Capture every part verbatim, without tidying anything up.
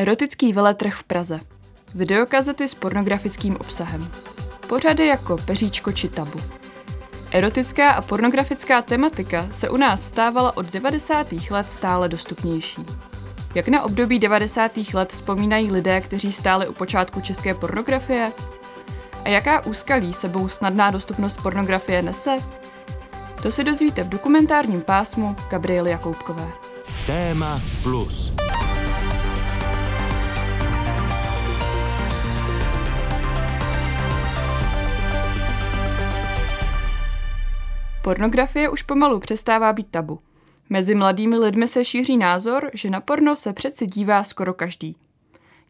Erotický veletrh v Praze. Videokazety s pornografickým obsahem. Pořady jako Peříčko či Tabu. Erotická a pornografická tematika se u nás stávala od devadesátých let stále dostupnější. Jak na období devadesátých let vzpomínají lidé, kteří stáli u počátku české pornografie? A jaká úskalí sebou snadná dostupnost pornografie nese? To se dozvíte v dokumentárním pásmu Gabriely Jakoubkové. Téma plus. Pornografie už pomalu přestává být tabu. Mezi mladými lidmi se šíří názor, že na porno se přeci dívá skoro každý.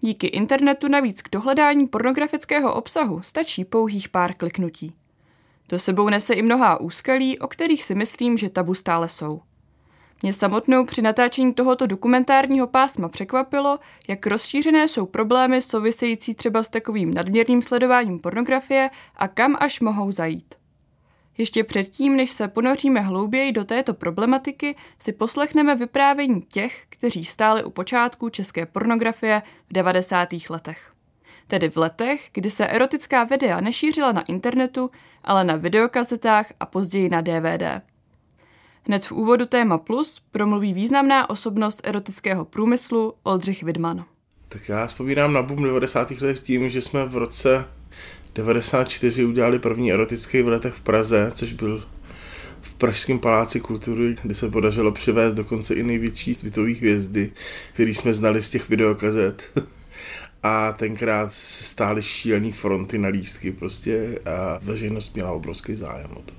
Díky internetu navíc k dohledání pornografického obsahu stačí pouhých pár kliknutí. To sebou nese i mnohá úskalí, o kterých si myslím, že tabu stále jsou. Mě samotnou při natáčení tohoto dokumentárního pásma překvapilo, jak rozšířené jsou problémy související třeba s takovým nadměrným sledováním pornografie a kam až mohou zajít. Ještě předtím, než se ponoříme hlouběji do této problematiky, si poslechneme vyprávění těch, kteří stáli u počátku české pornografie v devadesátých letech. Tedy v letech, kdy se erotická videa nešířila na internetu, ale na videokazetách a později na D V D. Hned v úvodu téma plus promluví významná osobnost erotického průmyslu Oldřich Wittmann. Tak já vzpomínám na boom devadesátých let tím, že jsme v roce devadesát čtyři udělali první erotický veletrh v Praze, což byl v Pražském paláci kultury, kde se podařilo přivést dokonce i největší světové hvězdy, který jsme znali z těch videokazet. A tenkrát se stály šílený fronty na lístky prostě a veřejnost měla obrovský zájem o to.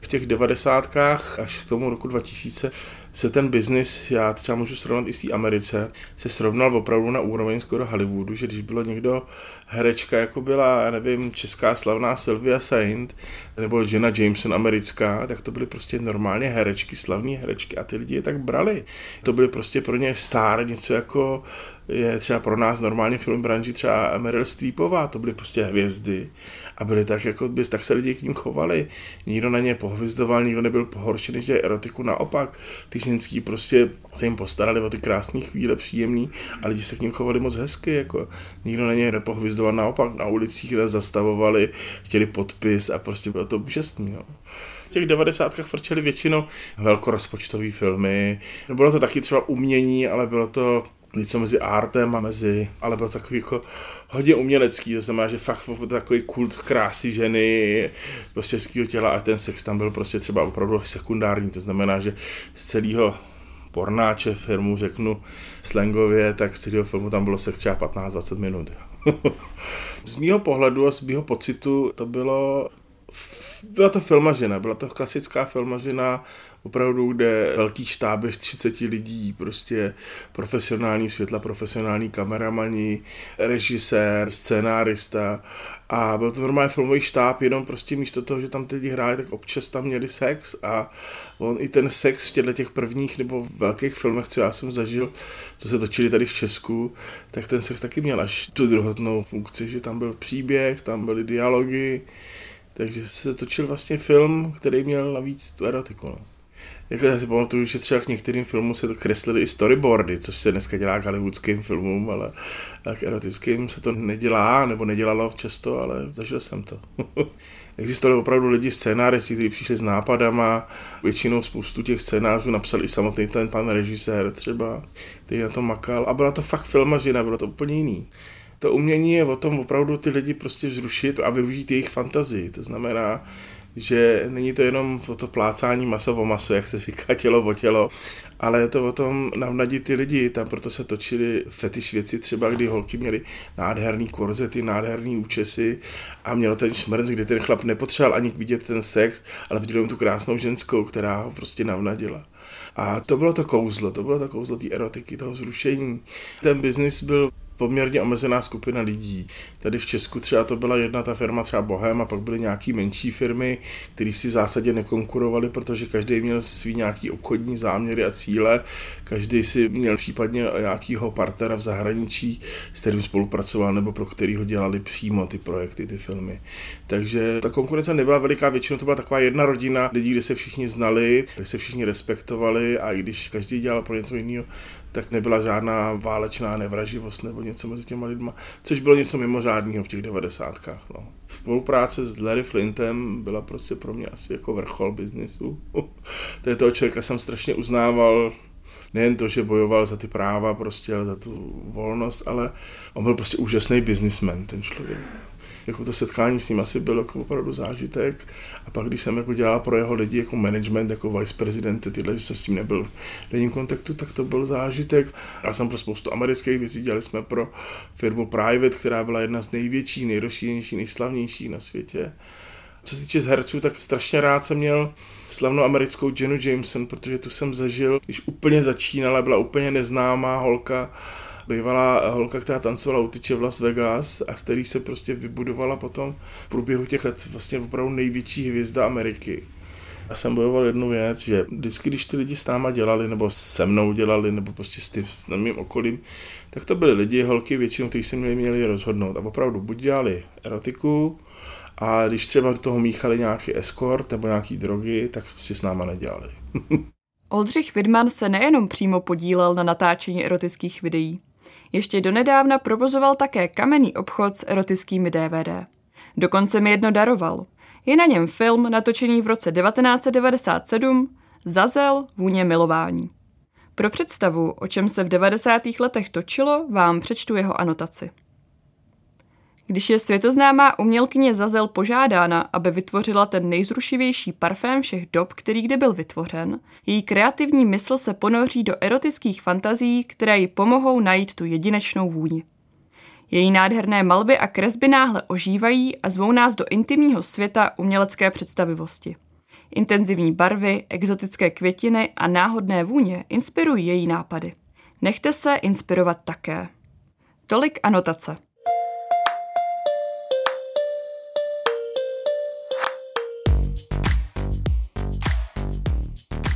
V těch devadesátkách až k tomu roku dva tisíce se ten biznis, já třeba můžu srovnat i s té Americe, se srovnal opravdu na úroveň skoro Hollywoodu, že když bylo někdo herečka, jako byla, já nevím, česká slavná Sylvia Saint nebo Jenna Jameson americká, tak to byly prostě normálně herečky, slavné herečky a ty lidi je tak brali. To byly prostě pro ně star, něco jako je třeba pro nás normální film branži třeba Meryl Streepová, to byly prostě hvězdy a byly tak, jako by, tak se lidi k ním chovali. Nikdo na ně pohvězdoval, nikdo nebyl pohoršený, že erotiku naopak. Ty ženský prostě se jim postarali o ty krásné chvíle, příjemný a lidi se k ním chovali moc hezky, jako nikdo na ně nepohvězdoval, naopak na ulicích nás zastavovali, chtěli podpis a prostě bylo to úžasný, no. V těch devadesátkách frčeli většinou velkorozpočtové filmy, no, bylo to taky třeba umění, ale bylo to něco mezi artem a mezi, ale bylo takový jako hodně umělecký, to znamená, že fakt takový kult krásy ženy, prostě hezkýho těla a ten sex tam byl prostě třeba opravdu sekundární, to znamená, že z celého pornáče filmu, řeknu slangově, tak z celého filmu tam bylo sex třeba patnáct dvacet minut. Z mýho pohledu a z mýho pocitu to bylo, byla to filmažina, byla to klasická filmažina, opravdu, kde velký štáby třicet lidí, prostě profesionální světla, profesionální kameramani, režisér, scenárista a byl to normálně filmový štáb, jenom prostě místo toho, že tam ty lidi hráli, tak občas tam měli sex a on i ten sex v těchto těch prvních nebo velkých filmech, co já jsem zažil, co se točili tady v Česku, tak ten sex taky měl až tu druhotnou funkci, že tam byl příběh, tam byly dialogy, takže se točil vlastně film, který měl navíc tu erotiku. No. Jako já si pamatuju, že třeba k některým filmům se to kreslily i storyboardy, což se dneska dělá k hollywoodským filmům, ale k erotickým se to nedělá, nebo nedělalo často, ale zažil jsem to. Existovali opravdu lidi scénáristi, kteří přišli s nápadama, většinou spoustu těch scénářů napsal i samotný ten pan režisér třeba, který na to makal a byla to fakt filmažina, bylo to úplně jiný. To umění je o tom opravdu ty lidi prostě vzrušit a využít jejich fantazii, to znamená, že není to jenom o to plácání maso o maso, jak se říká tělo o tělo, ale je to o tom navnadit ty lidi, tam proto se točily fetiš věci třeba, kdy holky měly nádherný korzety, nádherný účesy a měl ten šmrnc, kdy ten chlap nepotřeboval ani vidět ten sex, ale viděl jen tu krásnou ženskou, která ho prostě navnadila. A to bylo to kouzlo, to bylo to kouzlo té erotiky, toho vzrušení. Ten biznis byl poměrně omezená skupina lidí. Tady v Česku třeba to byla jedna ta firma, třeba Bohem, a pak byly nějaký menší firmy, které si v zásadě nekonkurovaly, protože každý měl svý nějaký obchodní záměry a cíle, každý si měl případně nějakýho partnera v zahraničí, s kterým spolupracoval nebo pro kterýho dělali přímo ty projekty, ty filmy. Takže ta konkurence nebyla veliká, většinou to byla taková jedna rodina lidí, kde se všichni znali, kde se všichni respektovali a i když každý dělal pro něco jiného, tak nebyla žádná válečná nevraživost nebo něco mezi těma lidma, což bylo něco mimořádného v těch devadesátkách. No. Spolupráce s Larry Flyntem byla prostě pro mě asi jako vrchol biznisu. Toho člověka jsem strašně uznával, nejen to, že bojoval za ty práva, prostě, ale za tu volnost, ale on byl prostě úžasný biznismen, ten člověk. Jako to setkání s ním asi byl jako opravdu zážitek. A pak, když jsem jako dělala pro jeho lidi jako management, jako viceprezident, tyhle, že jsem s ním nebyl v denním kontaktu, tak to byl zážitek. Já jsem pro spoustu amerických věcí, dělali jsme pro firmu Private, která byla jedna z největších, nejrozšířenějších, nejslavnějších na světě. Co se týče herců, tak strašně rád jsem měl slavnou americkou Jennu Jameson, protože tu jsem zažil, když úplně začínala, byla úplně neznámá holka, bývalá holka, která tancovala u tyče v Las Vegas a z který se prostě vybudovala potom v průběhu těch let vlastně opravdu největší hvězda Ameriky. A jsem bojoval jednu věc, že vždycky, když ty lidi s náma dělali, nebo se mnou dělali, nebo prostě s tím na mým okolím, tak to byly lidi, holky většinou, kteří se měli, měli rozhodnout. A opravdu buď dělali erotiku, a když třeba do toho míchali nějaký eskort nebo nějaký drogy, tak si s náma nedělali. Oldřich Wittmann se nejenom přímo podílel na natáčení erotických videí. Ještě donedávna provozoval také kamenný obchod s erotickými D V D. Dokonce mi jedno daroval. Je na něm film natočený v roce devatenáct set devadesát sedm Zazel vůně milování. Pro představu, o čem se v devadesátých letech točilo, vám přečtu jeho anotaci. Když je světoznámá umělkyně Zazel požádána, aby vytvořila ten nejzrušivější parfém všech dob, který kdy byl vytvořen, její kreativní mysl se ponoří do erotických fantazií, které jí pomohou najít tu jedinečnou vůni. Její nádherné malby a kresby náhle ožívají a zvou nás do intimního světa umělecké představivosti. Intenzivní barvy, exotické květiny a náhodné vůně inspirují její nápady. Nechte se inspirovat také. Tolik anotace.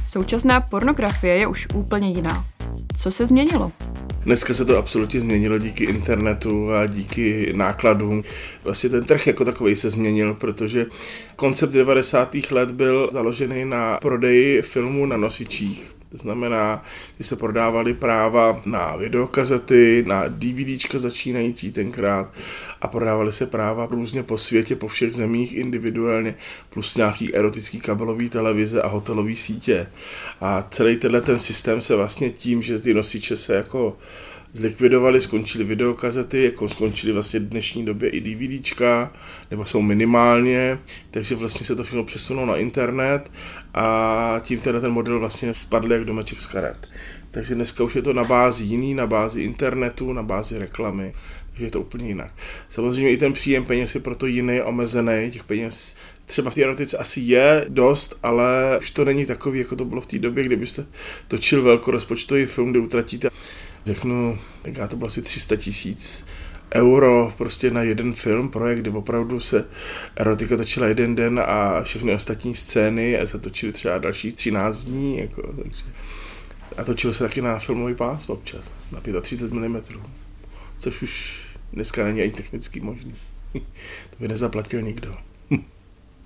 Současná pornografie je už úplně jiná. Co se změnilo? Dneska se to absolutně změnilo díky internetu a díky nákladům. Vlastně ten trh jako takový se změnil, protože koncept devadesátých let byl založený na prodeji filmů na nosičích. To znamená, že se prodávaly práva na videokazety, na DVDčka začínající tenkrát a prodávaly se práva různě po světě, po všech zemích individuálně, plus nějaký erotický kabelový televize a hotelové sítě. A celý tenhle ten systém se vlastně tím, že ty nosiče se jako zlikvidovali, skončily videokazety, jako skončily vlastně v dnešní době i DVDčka, nebo jsou minimálně, takže vlastně se to všechno přesunulo na internet a tím tenhle ten model vlastně spadl jak domeček z karet. Takže dneska už je to na bázi jiný, na bázi internetu, na bázi reklamy, takže je to úplně jinak. Samozřejmě i ten příjem peněz je proto jiný, omezený, těch peněz třeba v té erotice asi je dost, ale už to není takový, jako to bylo v té době, kdybyste točil velkorozpočtový film, kde utratíte Řeknu, jaká to bylo asi tři sta tisíc euro prostě na jeden film, projekt, kde opravdu se erotika točila jeden den a všechny ostatní scény se točily třeba dalších třináct dní. Jako, takže. A točilo se taky na filmový pás občas, na třicet pět milimetrů, což už dneska není ani technicky možný. To by nezaplatil nikdo.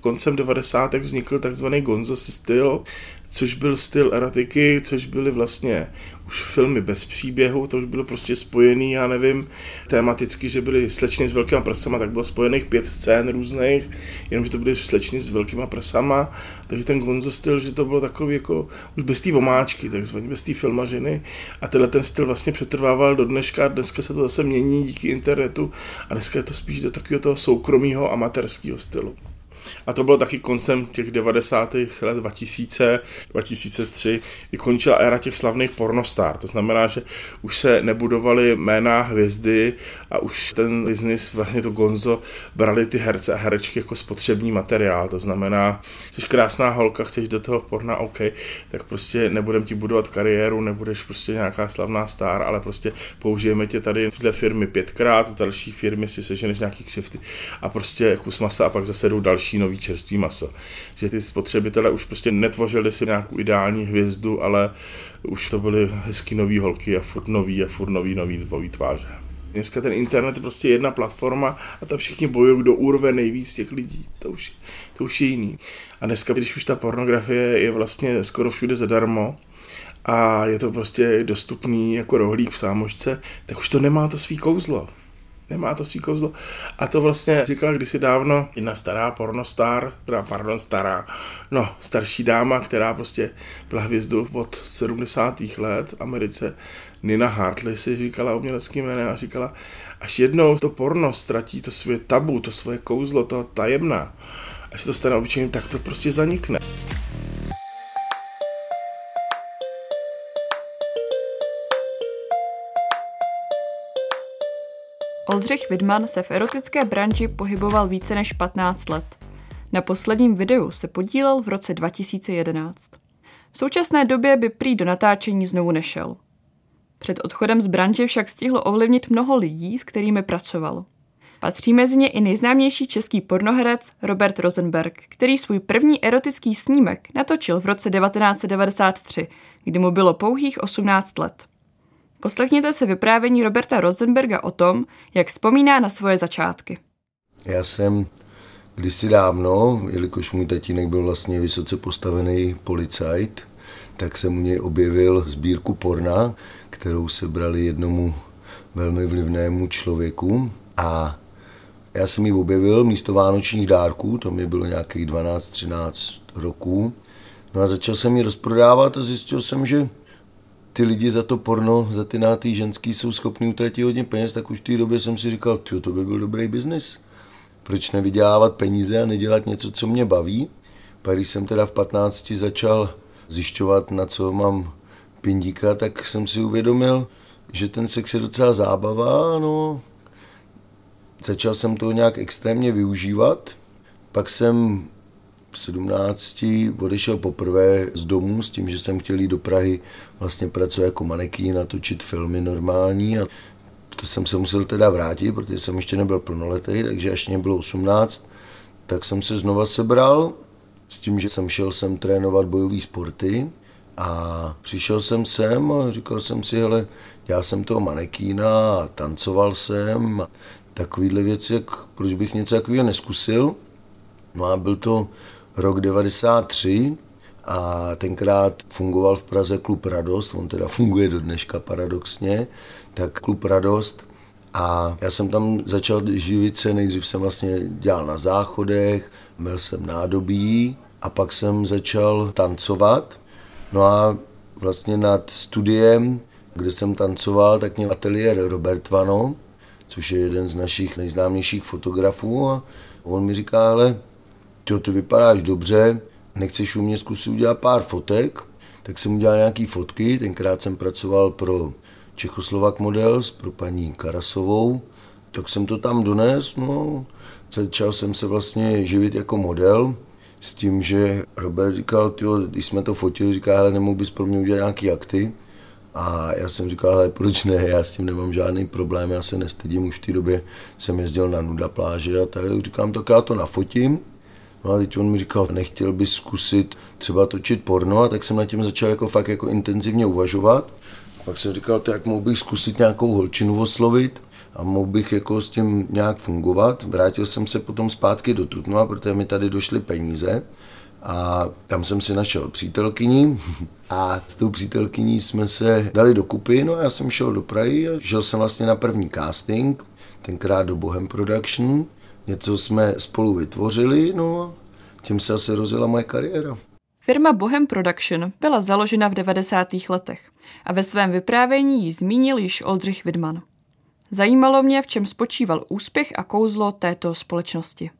Koncem devadesátých vznikl takzvaný gonzo styl, což byl styl erotiky, což byly vlastně už filmy bez příběhu, to už bylo prostě spojený, já nevím, tematicky, že byly slečny s velkýma prsama, tak bylo spojených pět scén různých, jenomže to byly slečny s velkýma prsama, takže ten gonzo styl, že to bylo takový jako už bez té vomáčky, takzvaně bez té filmařiny a tenhle ten styl vlastně přetrvával do dneška, dneska se to zase mění díky internetu a dneska je to spíš do takového toho soukromého amatérského stylu. A to bylo taky koncem těch devadesátých let dva tisíce, dva tisíce tři, kdy končila éra těch slavných pornostar. To znamená, že už se nebudovaly jména hvězdy a už ten biznis, vlastně to gonzo, brali ty herce a herečky jako spotřební materiál. To znamená, jsi krásná holka, chceš do toho porna, OK, tak prostě nebudem ti budovat kariéru, nebudeš prostě nějaká slavná star, ale prostě použijeme tě tady tyhle firmy pětkrát, u další firmy si seženeš nějaký kšefty a prostě kus masa a pak zase jdou další nový čerstvý maso. Že ty spotřebitelé už prostě netvořili si nějakou ideální hvězdu, ale už to byly hezky nový holky a furt nový a furt nový, nový, nový tváře. Dneska ten internet je prostě jedna platforma a tam všichni bojují, kdo urve nejvíc těch lidí. To už, to už je jiný. A dneska, když už ta pornografie je vlastně skoro všude zadarmo, a je to prostě dostupný jako rohlík v sámošce, tak už to nemá to svý kouzlo. Nemá to svý kouzlo. A to vlastně říkala kdysi dávno jedna stará pornostar, teda pardon, stará, no, starší dáma, která prostě byla hvězdou od sedmdesátých let v Americe, Nina Hartley si říkala uměleckým jménem a říkala, až jednou to porno ztratí to své tabu, to svoje kouzlo, to tajemná, až se to stane obyčejným, tak to prostě zanikne. Oldřich Wittmann se v erotické branži pohyboval více než patnáct let. Na posledním videu se podílel v roce dva tisíce jedenáct. V současné době by prý do natáčení znovu nešel. Před odchodem z branže však stihlo ovlivnit mnoho lidí, s kterými pracoval. Patří mezi ně i nejznámější český pornoherec Robert Rosenberg, který svůj první erotický snímek natočil v roce devatenáct set devadesát tři, kdy mu bylo pouhých osmnáct let. Poslechněte si vyprávění Roberta Rosenberga o tom, jak vzpomíná na svoje začátky. Já jsem kdysi dávno, jelikož můj tatínek byl vlastně vysoce postavený policajt, tak jsem u něj objevil sbírku porna, kterou sebrali jednomu velmi vlivnému člověku. A já jsem ji objevil místo vánočních dárků, to mi bylo nějakých dvanáct třináct roků. No a začal jsem ji rozprodávat a zjistil jsem, že ty lidi za to porno, za ty nátý ženský jsou schopni utratit hodně peněz, tak už v té době jsem si říkal, tyjo, to by byl dobrý biznis. Proč nevydělávat peníze a nedělat něco, co mě baví? Pak když jsem teda v patnácti začal zjišťovat, na co mám pindíka, tak jsem si uvědomil, že ten sex je docela zábava, no. Začal jsem toho nějak extrémně využívat, pak jsem v sedmnácti odešel poprvé z domu s tím, že jsem chtěl jít do Prahy vlastně pracovat jako manekýn a točit filmy normální. A to jsem se musel teda vrátit, protože jsem ještě nebyl plnoletý, takže až mě bylo osmnáct, tak jsem se znova sebral s tím, že jsem šel sem trénovat bojové sporty. A přišel jsem sem a říkal jsem si, hele, dělal jsem toho manekýna a tancoval jsem a takovýhle věci, jak, proč bych něco takového neskusil. No a byl to rok devadesát tři a tenkrát fungoval v Praze klub Radost, on teda funguje do dneška paradoxně, tak klub Radost a já jsem tam začal živit se, nejdřív jsem vlastně dělal na záchodech, myl jsem nádobí a pak jsem začal tancovat. No a vlastně nad studiem, kde jsem tancoval, tak měl ateliér Robert Vano, což je jeden z našich nejznámějších fotografů a on mi říká, hele, tyjo, ty vypadáš dobře, nechceš u mě zkusit udělat pár fotek, tak jsem udělal nějaký fotky, tenkrát jsem pracoval pro Czechoslovak Models, pro paní Karasovou, tak jsem to tam donesl, no, začal jsem se vlastně živit jako model, s tím, že Robert říkal, tyjo, když jsme to fotili, říká, hele, nemohl bys pro mě udělat nějaký akty, a já jsem říkal, hele, proč ne, já s tím nemám žádný problém, já se nestydím, už v té době jsem jezdil na nuda pláže a tak, tak říkám, tak já to nafotím. No a teď on mi říkal, nechtěl bys zkusit třeba točit porno, a tak jsem nad tím začal jako fakt jako intenzivně uvažovat. Pak jsem říkal, tak mohl bych zkusit nějakou holčinu oslovit a mohl bych jako s tím nějak fungovat. Vrátil jsem se potom zpátky do Trutnova, protože mi tady došly peníze a tam jsem si našel přítelkyni a s tou přítelkyní jsme se dali dokupy. No a já jsem šel do Prahy a šel jsem vlastně na první casting, tenkrát do Bohem Production. Něco jsme spolu vytvořili, no a tím se asi rozjela moje kariéra. Firma Bohem Production byla založena v devadesátých letech a ve svém vyprávění ji zmínil již Oldřich Wittmann. Zajímalo mě, v čem spočíval úspěch a kouzlo této společnosti.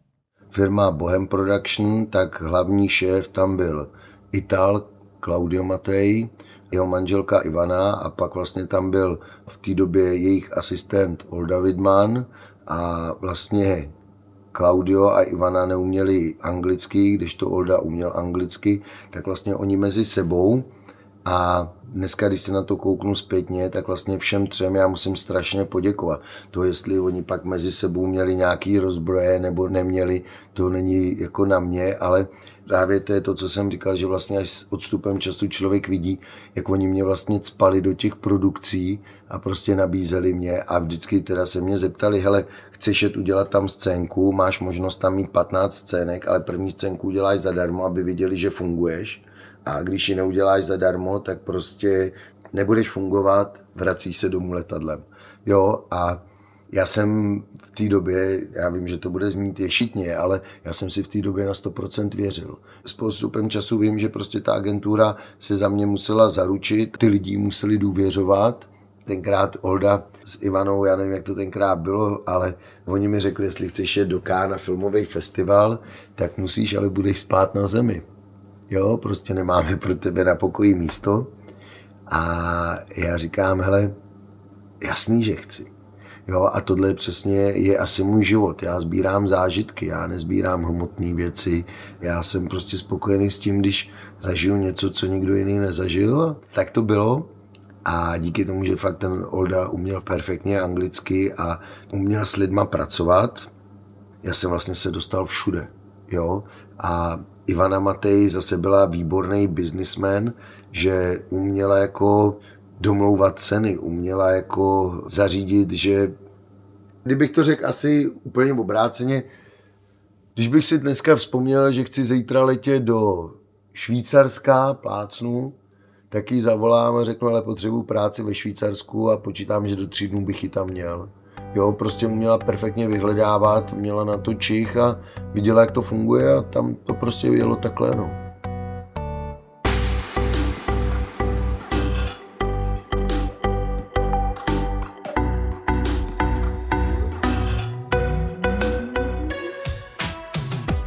Firma Bohem Production, tak hlavní šéf tam byl Ital Claudio Matei, jeho manželka Ivana a pak vlastně tam byl v té době jejich asistent Olda Wittmann a vlastně Claudio a Ivana neuměli anglicky, když to Olda uměl anglicky, tak vlastně oni mezi sebou a dneska, když se na to kouknu zpětně, tak vlastně všem třem já musím strašně poděkovat. To, jestli oni pak mezi sebou měli nějaký rozbroje nebo neměli, to není jako na mě, ale právě to je to, co jsem říkal, že vlastně až s odstupem času člověk vidí, jak oni mě vlastně cpali do těch produkcí a prostě nabízeli mě a vždycky teda se mě zeptali, hele, chceš jet udělat tam scénku, máš možnost tam mít patnáct scének, ale první scénku uděláš zadarmo, aby viděli, že funguješ. A když ji neuděláš zadarmo, tak prostě nebudeš fungovat, vracíš se domů letadlem. Jo, a já jsem v té době, já vím, že to bude znít ješitně, ale já jsem si v té době na sto procent věřil. S postupem času vím, že prostě ta agentura se za mě musela zaručit, ty lidi museli důvěřovat. Tenkrát Olda s Ivanou, já nevím, jak to tenkrát bylo, ale oni mi řekli, jestli chceš jít do Cannes na filmový festival, tak musíš, ale budeš spát na zemi. Jo, prostě nemáme pro tebe na pokoji místo. A já říkám, hele, jasný, že chci. Jo, a tohle přesně je asi můj život. Já sbírám zážitky, já nezbírám hmotné věci. Já jsem prostě spokojený s tím, když zažiju něco, co nikdo jiný nezažil. Tak to bylo. A díky tomu, že fakt ten Olda uměl perfektně anglicky a uměl s lidma pracovat, já jsem vlastně se dostal všude. Jo? A Ivana Matei zase byla výborný businessman, že uměla jako domlouvat ceny, uměla jako zařídit, že kdybych to řekl asi úplně obráceně, když bych si dneska vzpomněl, že chci zítra letět do Švýcarska, plácnu, tak ji zavolám a řeknu, ale potřebuji práci ve Švýcarsku a počítám, že do tří dnů bych ji tam měl. Jo, prostě uměla perfektně vyhledávat, měla na to čich a viděla, jak to funguje a tam to prostě jelo takhle, no.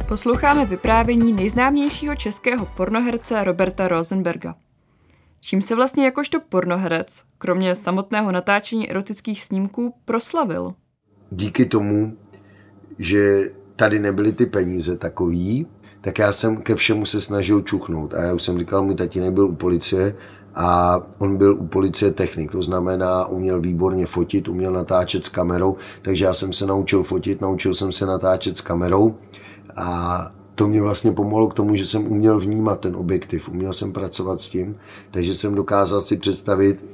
Posloucháme vyprávění nejznámějšího českého pornoherce Roberta Rosenberga. Čím se vlastně jakožto pornoherec, kromě samotného natáčení erotických snímků, proslavil? Díky tomu, že tady nebyly ty peníze takový, tak já jsem ke všemu se snažil čuchnout. A já už jsem říkal, můj tatínek byl u policie a on byl u policie technik. To znamená, uměl výborně fotit, uměl natáčet s kamerou, takže já jsem se naučil fotit, naučil jsem se natáčet s kamerou a to mě vlastně pomohlo k tomu, že jsem uměl vnímat ten objektiv, uměl jsem pracovat s tím, takže jsem dokázal si představit,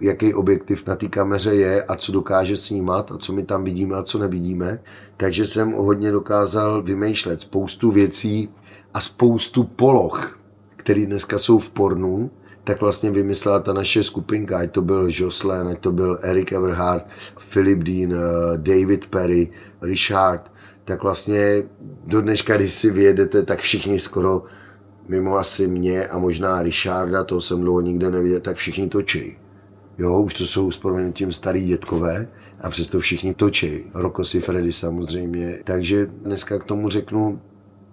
jaký objektiv na té kameře je a co dokáže snímat a co my tam vidíme a co nevidíme. Takže jsem hodně dokázal vymýšlet spoustu věcí a spoustu poloh, které dneska jsou v pornu, tak vlastně vymyslela ta naše skupinka, ať to byl Jocelyn, ať to byl Eric Everhard, Philip Dean, David Perry, Richard, tak vlastně do dneška, když si vyjedete, tak všichni skoro, mimo asi mě a možná Richarda, toho jsem dlouho nikde neviděl, tak všichni točí. Jo, už to jsou s proměnutím starý dětkové a přesto všichni točí. Rocosi, Freddy samozřejmě. Takže dneska k tomu řeknu,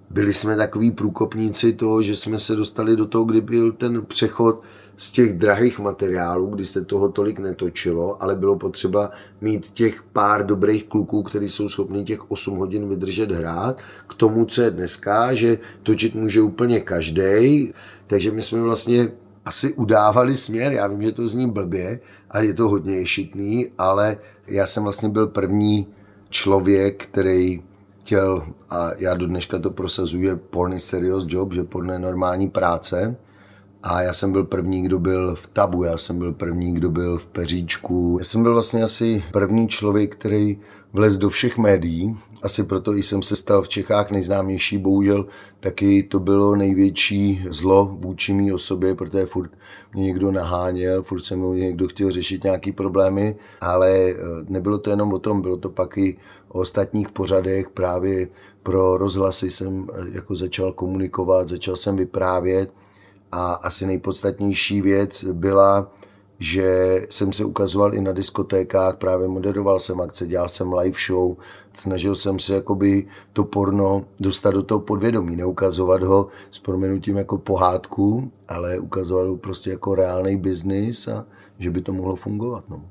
byli jsme takový průkopníci toho, že jsme se dostali do toho, kdy byl ten přechod z těch drahých materiálů, kdy se toho tolik netočilo, ale bylo potřeba mít těch pár dobrých kluků, kteří jsou schopni těch osm hodin vydržet hrát, k tomu, co je dneska, že točit může úplně každý. Takže my jsme vlastně asi udávali směr, já vím, že to zní blbě a je to hodně ješitný, ale já jsem vlastně byl první člověk, který chtěl, a já do dneška to prosazuje, porn is serious job, že porn je normální práce. A já jsem byl první, kdo byl v Tabu, já jsem byl první, kdo byl v Peříčku. Já jsem byl vlastně asi první člověk, který vlez do všech médií. Asi proto i jsem se stal v Čechách nejznámější, bohužel taky to bylo největší zlo vůči mý osobě, protože furt mě někdo naháněl, furt se mnou někdo chtěl řešit nějaké problémy, ale nebylo to jenom o tom, bylo to pak i o ostatních pořadech, právě pro rozhlasy jsem jako začal komunikovat, začal jsem vyprávět. A asi nejpodstatnější věc byla, že jsem se ukazoval i na diskotékách, právě moderoval jsem akce, dělal jsem live show, snažil jsem se jakoby to porno dostat do toho podvědomí, neukazovat ho s prominutím jako pohádku, ale ukazovat ho prostě jako reálný biznis a že by to mohlo fungovat. No.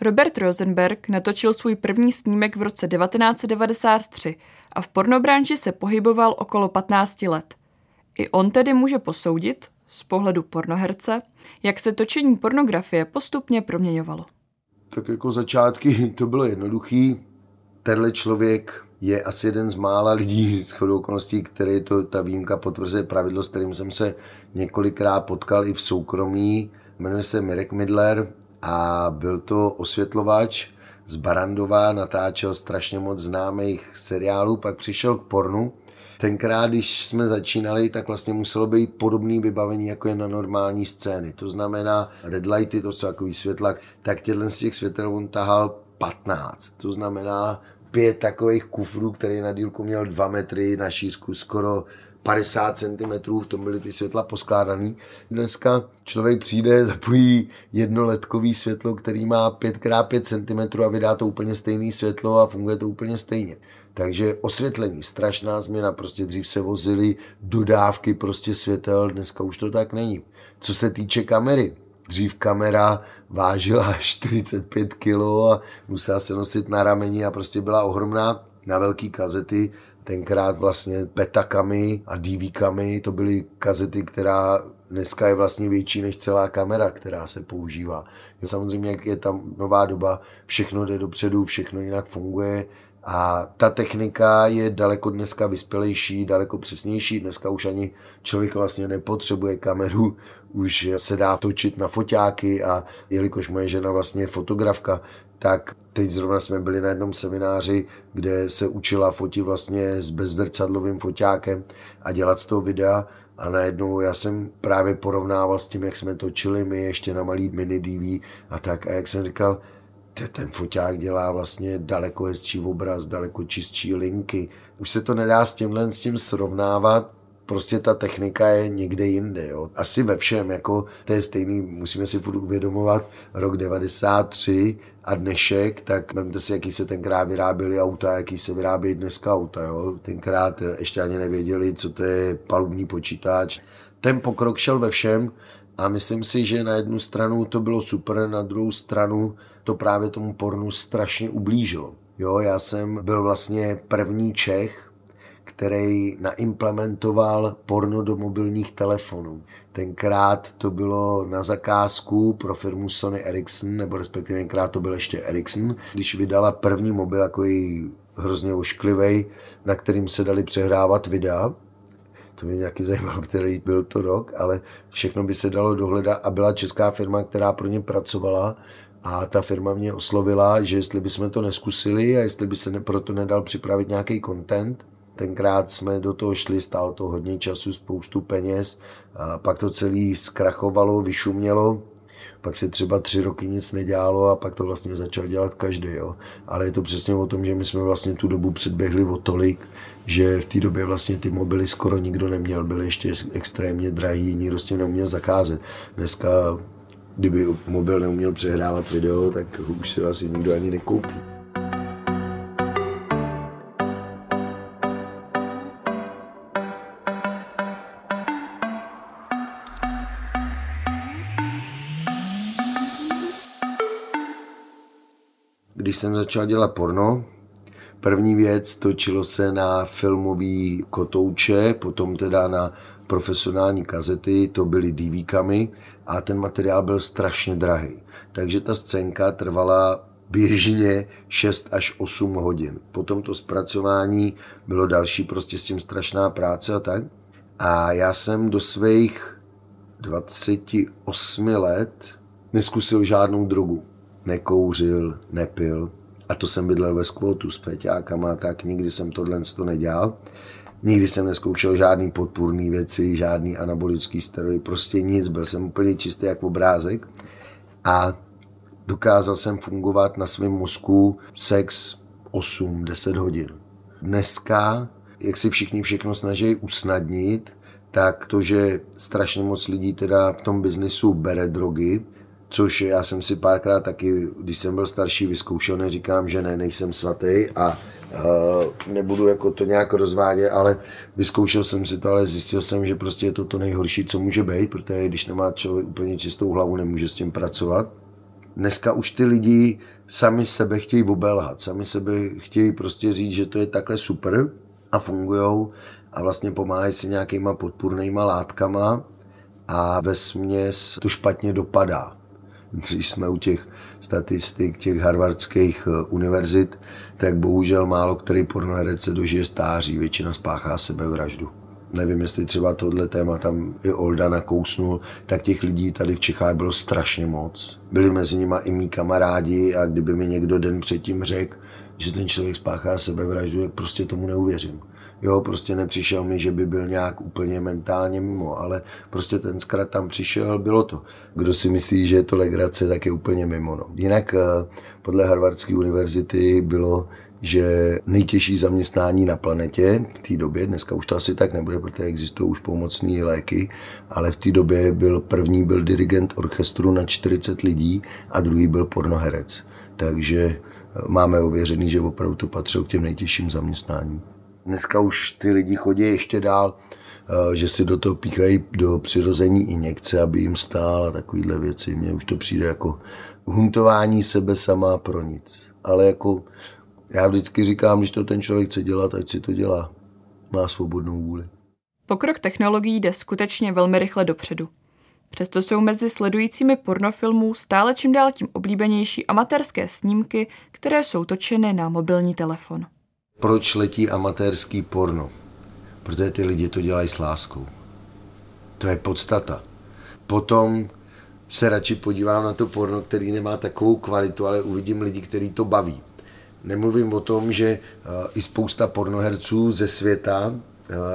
Robert Rosenberg natočil svůj první snímek v roce devatenáct set devadesát tři a v pornobranži se pohyboval okolo patnáct let. I on tedy může posoudit, z pohledu pornoherce, jak se točení pornografie postupně proměňovalo. Tak jako začátky to bylo jednoduchý. Tenhle člověk je asi jeden z mála lidí, shodou okolností, který to ta výjimka potvrzuje pravidlo, s kterým jsem se několikrát potkal i v soukromí. Jmenuje se Mirek Midler a byl to osvětlovač z Barandova, natáčel strašně moc známých seriálů, pak přišel k pornu tenkrát, když jsme začínali, tak vlastně muselo být podobné vybavení, jako je na normální scény. To znamená redlighty, to jsou takový světla, tak těhle z těch světel on tahal patnáct. To znamená pět takových kufrů, který na dílku měl dva metry, na šířku skoro padesát centimetrů, v tom byly ty světla poskládaný. Dneska člověk přijde, zapojí jednoletkový světlo, který má pět krát pět centimetrů a vydá to úplně stejné světlo a funguje to úplně stejně. Takže osvětlení, strašná změna, prostě dřív se vozily dodávky prostě světel, dneska už to tak není. Co se týče kamery, dřív kamera vážila čtyřicet pět kilo a musela se nosit na rameni a prostě byla ohromná. Na velký kazety, tenkrát vlastně betakami a D V kami, to byly kazety, která dneska je vlastně větší než celá kamera, která se používá. Samozřejmě, jak je tam nová doba, všechno jde dopředu, všechno jinak funguje a ta technika je daleko dneska vyspělejší, daleko přesnější. Dneska už ani člověk vlastně nepotřebuje kameru, už se dá točit na foťáky a jelikož moje žena vlastně je fotografka, tak teď zrovna jsme byli na jednom semináři, kde se učila fotit vlastně s bezzrcadlovým foťákem a dělat z toho videa. A najednou já jsem právě porovnával s tím, jak jsme točili my ještě na malý mini D V a tak. A jak jsem říkal, ten foťák dělá vlastně daleko hezčí obraz, daleko čistší linky. Už se to nedá s tímhle s tím srovnávat. Prostě ta technika je někde jinde. Jo. Asi ve všem, jako to je stejný, musíme si uvědomovat rok devadesát tři a dnešek, tak vemte si, jaký se tenkrát vyráběly auta, jaký se vyrábějí dneska auta. Jo. Tenkrát ještě ani nevěděli, co to je palubní počítač. Ten pokrok šel ve všem a myslím si, že na jednu stranu to bylo super, na druhou stranu to právě tomu pornu strašně ublížilo. Jo, já jsem byl vlastně první Čech, který naimplementoval porno do mobilních telefonů. Tenkrát to bylo na zakázku pro firmu Sony Ericsson, nebo respektive tenkrát to byl ještě Ericsson, když vydala první mobil, jako její hrozně ošklivej, na kterým se dali přehrávat videa. To mě nějaký zajímalo, který byl to rok, ale všechno by se dalo dohledat a byla česká firma, která pro ně pracovala. A ta firma mě oslovila, že jestli bychom to neskusili a jestli by se proto nedal připravit nějaký content. Tenkrát jsme do toho šli, stálo to hodně času, spoustu peněz, a pak to celé zkrachovalo, vyšumělo, pak se třeba tři roky nic nedělalo a pak to vlastně začal dělat každý. Jo. Ale je to přesně o tom, že my jsme vlastně tu dobu předběhli o tolik, že v té době vlastně ty mobily skoro nikdo neměl, byly ještě extrémně drahý, nikdo s tím neuměl zakázat. Dneska, kdyby mobil neuměl přehrávat video, tak už se asi nikdo ani nekoupí. Když jsem začal dělat porno, první věc, točilo se na filmový kotouče, potom teda na profesionální kazety, to byly D V kami a ten materiál byl strašně drahý. Takže ta scénka trvala běžně šest až osm hodin. Potom to zpracování bylo další, prostě s tím strašná práce a tak. A já jsem do svých dvacet osm let neskusil žádnou drogu. Nekouřil, nepil a to jsem bydlel ve skvotu s peťákama, tak nikdy jsem tohle to nedělal. Nikdy jsem neskoušel žádný podpůrný věci, žádný anabolický steroidy, prostě nic, byl jsem úplně čistý jak obrázek a dokázal jsem fungovat na svém mozku sex osm deset hodin. Dneska, jak si všichni všechno snaží usnadnit, tak to, že strašně moc lidí teda v tom biznisu bere drogy, což já jsem si párkrát taky, když jsem byl starší, vyzkoušel, neříkám, že ne, nejsem svatý a uh, nebudu jako to nějak rozvádět, ale vyzkoušel jsem si to, ale zjistil jsem, že prostě je to to nejhorší, co může být, protože když nemá člověk úplně čistou hlavu, nemůže s tím pracovat. Dneska už ty lidi sami sebe chtějí obelhat, sami sebe chtějí prostě říct, že to je takhle super a fungujou a vlastně pomáhají si nějakýma podpůrnýma látkama a vesměs to špatně dopadá. Když jsme u těch statistik, těch harvardských univerzit, tak bohužel málo který pornoherec se dožije stáří, většina spáchá sebevraždu. Nevím, jestli třeba tohle téma tam i Olda nakousnul, tak těch lidí tady v Čechách bylo strašně moc. Byli mezi nimi i mý kamarádi a kdyby mi někdo den předtím řekl, že ten člověk spáchá sebevraždu, tak prostě tomu neuvěřím. Jo, prostě nepřišel mi, že by byl nějak úplně mentálně mimo, ale prostě ten zkrat tam přišel, bylo to. Kdo si myslí, že je to legrace, tak je úplně mimo. No. Jinak podle Harvardské univerzity bylo, že nejtěžší zaměstnání na planetě v té době, dneska už to asi tak nebude, protože existují už pomocné léky, ale v té době byl první byl dirigent orchestru na čtyřicet lidí a druhý byl pornoherec. Takže máme ověřený, že opravdu to patřilo k těm nejtěžším zaměstnáním. Dneska už ty lidi chodí ještě dál, že si do toho píchají do přirození injekce, aby jim stál a takovýhle věci. Mně už to přijde jako huntování sebe sama pro nic. Ale jako já vždycky říkám, když to ten člověk chce dělat, ať si to dělá. Má svobodnou vůli. Pokrok technologií jde skutečně velmi rychle dopředu. Přesto jsou mezi sledujícími pornofilmů stále čím dál tím oblíbenější amatérské snímky, které jsou točeny na mobilní telefon. Proč letí amatérský porno? Protože ty lidi to dělají s láskou. To je podstata. Potom se radši podívám na to porno, který nemá takovou kvalitu, ale uvidím lidi, který to baví. Nemluvím o tom, že i spousta pornoherců ze světa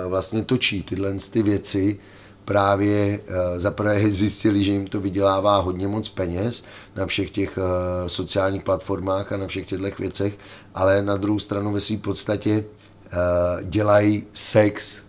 vlastně točí tyhle ty věci, právě zaprvé zjistili, že jim to vydělává hodně moc peněz na všech těch sociálních platformách a na všech těchto věcech, ale na druhou stranu ve své podstatě dělají sex,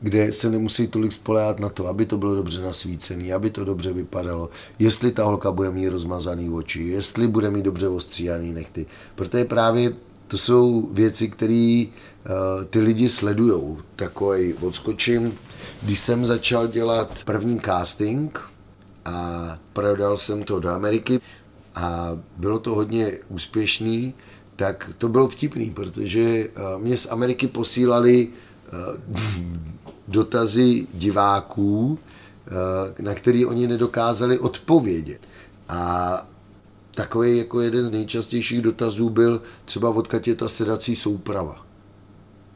kde se nemusí tolik spoléhat na to, aby to bylo dobře nasvícený, aby to dobře vypadalo, jestli ta holka bude mít rozmazaný oči, jestli bude mít dobře ostříhaný nechty, protože právě to jsou věci, které uh, ty lidi sledujou. Takový odskočím. Když jsem začal dělat první casting a prodal jsem to do Ameriky a bylo to hodně úspěšný, tak to bylo vtipný, protože uh, mě z Ameriky posílali uh, dotazy diváků, uh, na které oni nedokázali odpovědět. A takový jako jeden z nejčastějších dotazů byl třeba odkud je ta sedací souprava.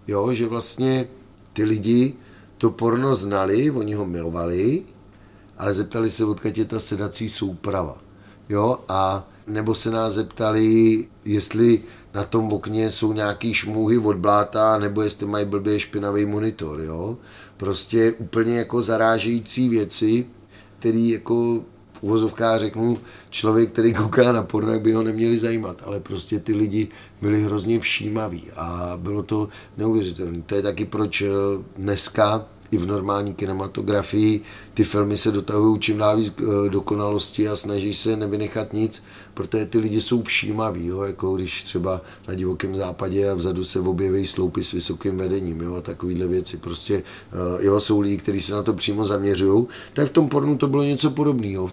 Jo, že vlastně ty lidi to porno znali, oni ho milovali, ale zeptali se odkud je ta sedací souprava. Jo, a nebo se nás zeptali, jestli na tom okně jsou nějaký šmouhy od bláta, nebo jestli mají blbě špinavý monitor. Jo. Prostě úplně jako zarážející věci, které jako v uvozovkách řeknu, člověk, který kouká na porno, by ho neměli zajímat, ale prostě ty lidi byli hrozně všímaví a bylo to neuvěřitelné. To je taky proč dneska i v normální kinematografii ty filmy se dotahují čím dál víc dokonalosti a snaží se nevynechat nic, protože ty lidi jsou všímaví, jo? Jako když třeba na Divokém západě a vzadu se objeví sloupy s vysokým vedením, jo? A takovýhle věci. Prostě jo, jsou lidi, kteří se na to přímo zaměřují, tak v tom pornu to bylo něco podobného.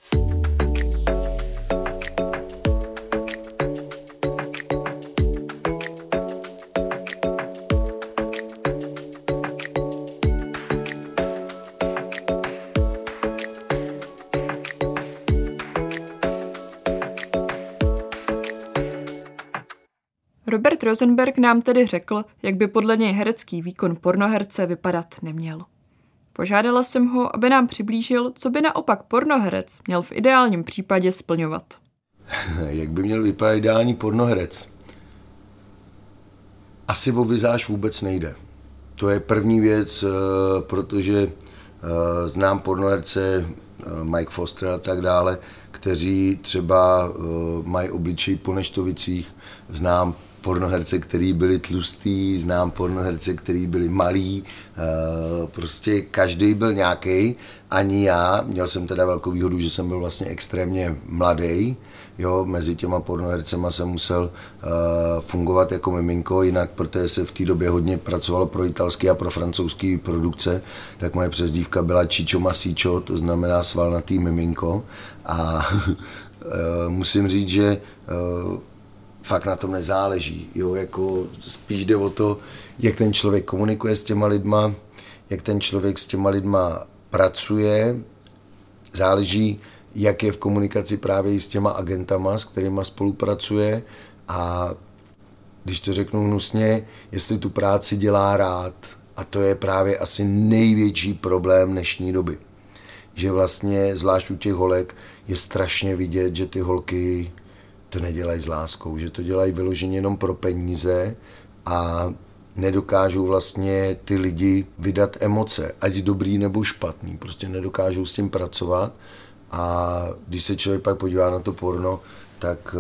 Robert Rosenberg nám tedy řekl, jak by podle něj herecký výkon pornoherce vypadat neměl. Požádala jsem ho, aby nám přiblížil, co by naopak pornoherec měl v ideálním případě splňovat. Jak by měl vypadat ideální pornoherec? Asi o vizáž vůbec nejde. To je první věc, protože znám pornoherce Mike Foster a tak dále, kteří třeba mají obličej po neštovicích, znám pornoherce, který byli tlustý, znám pornoherce, který byli malý, prostě každý byl nějaký, ani já, měl jsem teda velkou výhodu, že jsem byl vlastně extrémně mladý, jo, mezi těma pornohercema jsem musel fungovat jako miminko, jinak protože se v té době hodně pracovalo pro italské a pro francouzské produkce, tak moje přezdívka byla Chicho Masicho, to znamená svalnatý miminko a musím říct, že fakt na tom nezáleží, jo, jako spíš jde o to, jak ten člověk komunikuje s těma lidma, jak ten člověk s těma lidma pracuje, záleží, jak je v komunikaci právě i s těma agentama, s kterýma spolupracuje a když to řeknu hnusně, jestli tu práci dělá rád a to je právě asi největší problém dnešní doby, že vlastně zvlášť u těch holek je strašně vidět, že ty holky to nedělají s láskou, že to dělají vyloženě jenom pro peníze a nedokážou vlastně ty lidi vydat emoce, ať dobrý nebo špatný, prostě nedokážou s tím pracovat. A když se člověk pak podívá na to porno, tak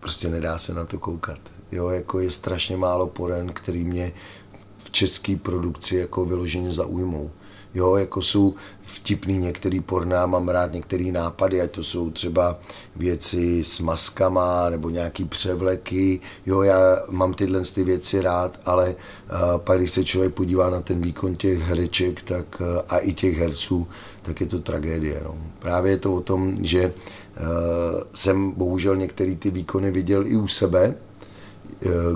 prostě nedá se na to koukat. Jo, jako je strašně málo poren, který mě v české produkci jako vyloženě zaujmou. Jo, jako jsou vtipný některý porna, mám rád některý nápady, ať to jsou třeba věci s maskama nebo nějaký převleky. Jo, já mám tyhle ty věci rád, ale uh, pak když se člověk podívá na ten výkon těch hereček tak, uh, a i těch herců, tak je to tragédie. No. Právě je to o tom, že uh, jsem bohužel některé ty výkony viděl i u sebe,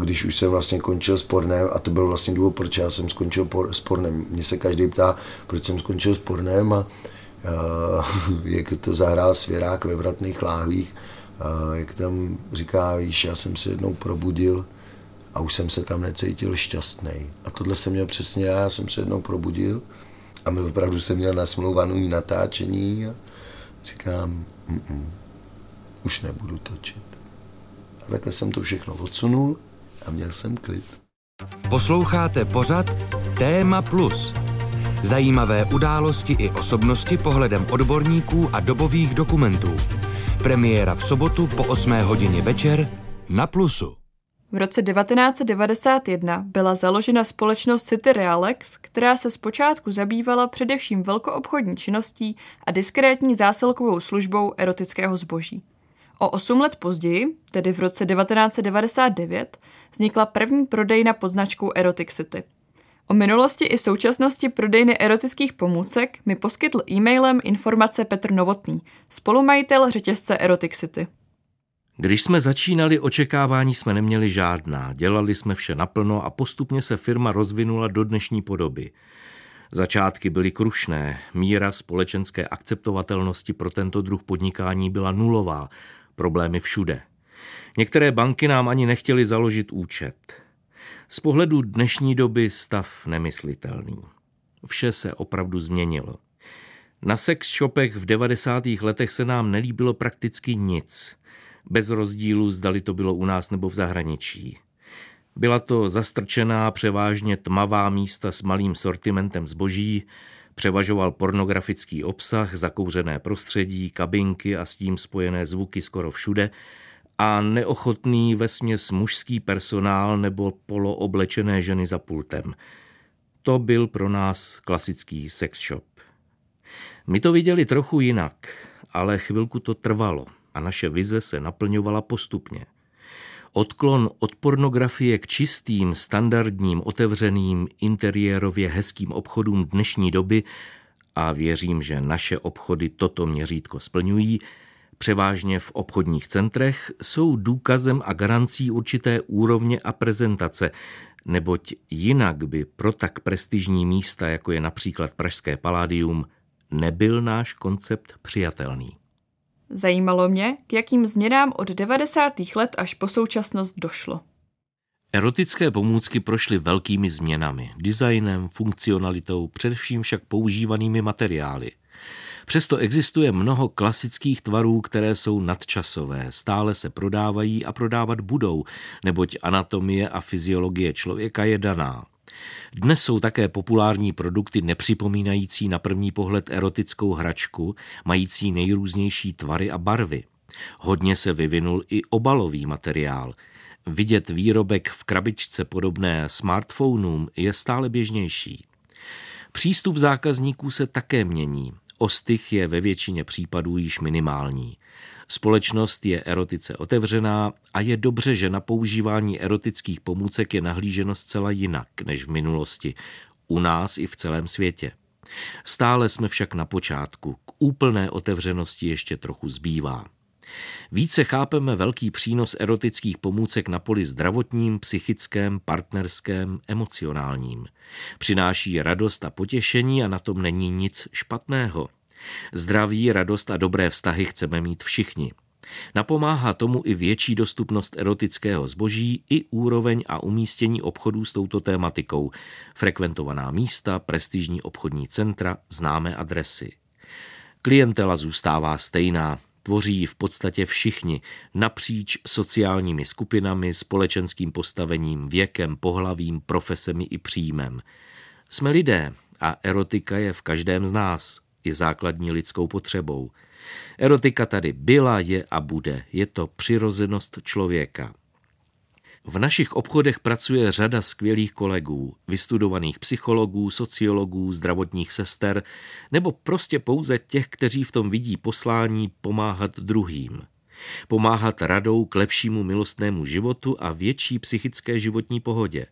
když už jsem vlastně končil s pornem, a to byl vlastně důvod, proč já jsem skončil por, s pornem. Mně se každý ptá, proč jsem skončil s pornem a uh, jak to zahrál Svěrák ve Vratných láhvích, uh, jak tam říká, víš, já jsem se jednou probudil a už jsem se tam necítil šťastný. A tohle jsem měl přesně já, já jsem se jednou probudil a my opravdu jsem měl nasmlouvaný natáčení a říkám, mm-mm, už nebudu točit. A takhle jsem to všechno odsunul a měl jsem klid. Posloucháte pořad Téma plus. Zajímavé události i osobnosti pohledem odborníků a dobových dokumentů. Premiéra v sobotu po osmé hodině večer na Plusu. V roce devatenáct set devadesát jedna byla založena společnost City Realex, která se zpočátku zabývala především velkoobchodní činností a diskrétní zásilkovou službou erotického zboží. O osm let později, tedy v roce devatenáct set devadesát devět, vznikla první prodejna pod značkou Erotic City. O minulosti i současnosti prodejny erotických pomůcek mi poskytl e-mailem informace Petr Novotný, spolumajitel řetězce Erotic City. Když jsme začínali, očekávání jsme neměli žádná, dělali jsme vše naplno a postupně se firma rozvinula do dnešní podoby. Začátky byly krušné, míra společenské akceptovatelnosti pro tento druh podnikání byla nulová, problémy všude. Některé banky nám ani nechtěly založit účet. Z pohledu dnešní doby stav nemyslitelný. Vše se opravdu změnilo. Na sex shopech v devadesátých letech se nám nelíbilo prakticky nic. Bez rozdílu, zdali to bylo u nás nebo v zahraničí. Byla to zastrčená, převážně tmavá místa s malým sortimentem zboží, převažoval pornografický obsah, zakouřené prostředí, kabinky a s tím spojené zvuky skoro všude a neochotný vesměs mužský personál nebo polooblečené ženy za pultem. To byl pro nás klasický sex shop. My to viděli trochu jinak, ale chvilku to trvalo a naše vize se naplňovala postupně. Odklon od pornografie k čistým, standardním, otevřeným, interiérově hezkým obchodům dnešní doby, a věřím, že naše obchody toto měřítko splňují, převážně v obchodních centrech, jsou důkazem a garancí určité úrovně a prezentace, neboť jinak by pro tak prestižní místa, jako je například Pražské Palladium, nebyl náš koncept přijatelný. Zajímalo mě, k jakým změnám od devadesátých let až po současnost došlo. Erotické pomůcky prošly velkými změnami, designem, funkcionalitou, především však používanými materiály. Přesto existuje mnoho klasických tvarů, které jsou nadčasové, stále se prodávají a prodávat budou, neboť anatomie a fyziologie člověka je daná. Dnes jsou také populární produkty nepřipomínající na první pohled erotickou hračku, mající nejrůznější tvary a barvy. Hodně se vyvinul i obalový materiál. Vidět výrobek v krabičce podobné smartphonům je stále běžnější. Přístup zákazníků se také mění. Ostych je ve většině případů již minimální. Společnost je erotice otevřená a je dobře, že na používání erotických pomůcek je nahlíženo zcela jinak než v minulosti, u nás i v celém světě. Stále jsme však na počátku, k úplné otevřenosti ještě trochu zbývá. Více chápeme velký přínos erotických pomůcek na poli zdravotním, psychickém, partnerském, emocionálním. Přináší radost a potěšení a na tom není nic špatného. Zdraví, radost a dobré vztahy chceme mít všichni. Napomáhá tomu i větší dostupnost erotického zboží, i úroveň a umístění obchodů s touto tématikou. Frekventovaná místa, prestižní obchodní centra, známé adresy. Klientela zůstává stejná. tvoří v podstatě všichni, napříč sociálními skupinami, společenským postavením, věkem, pohlavím, profesemi i příjmem. Jsme lidé a erotika je v každém z nás, je základní lidskou potřebou. Erotika tady byla, je a bude. Je to přirozenost člověka. V našich obchodech pracuje řada skvělých kolegů, vystudovaných psychologů, sociologů, zdravotních sester nebo prostě pouze těch, kteří v tom vidí poslání pomáhat druhým. Pomáhat radou k lepšímu milostnému životu a větší psychické životní pohodě.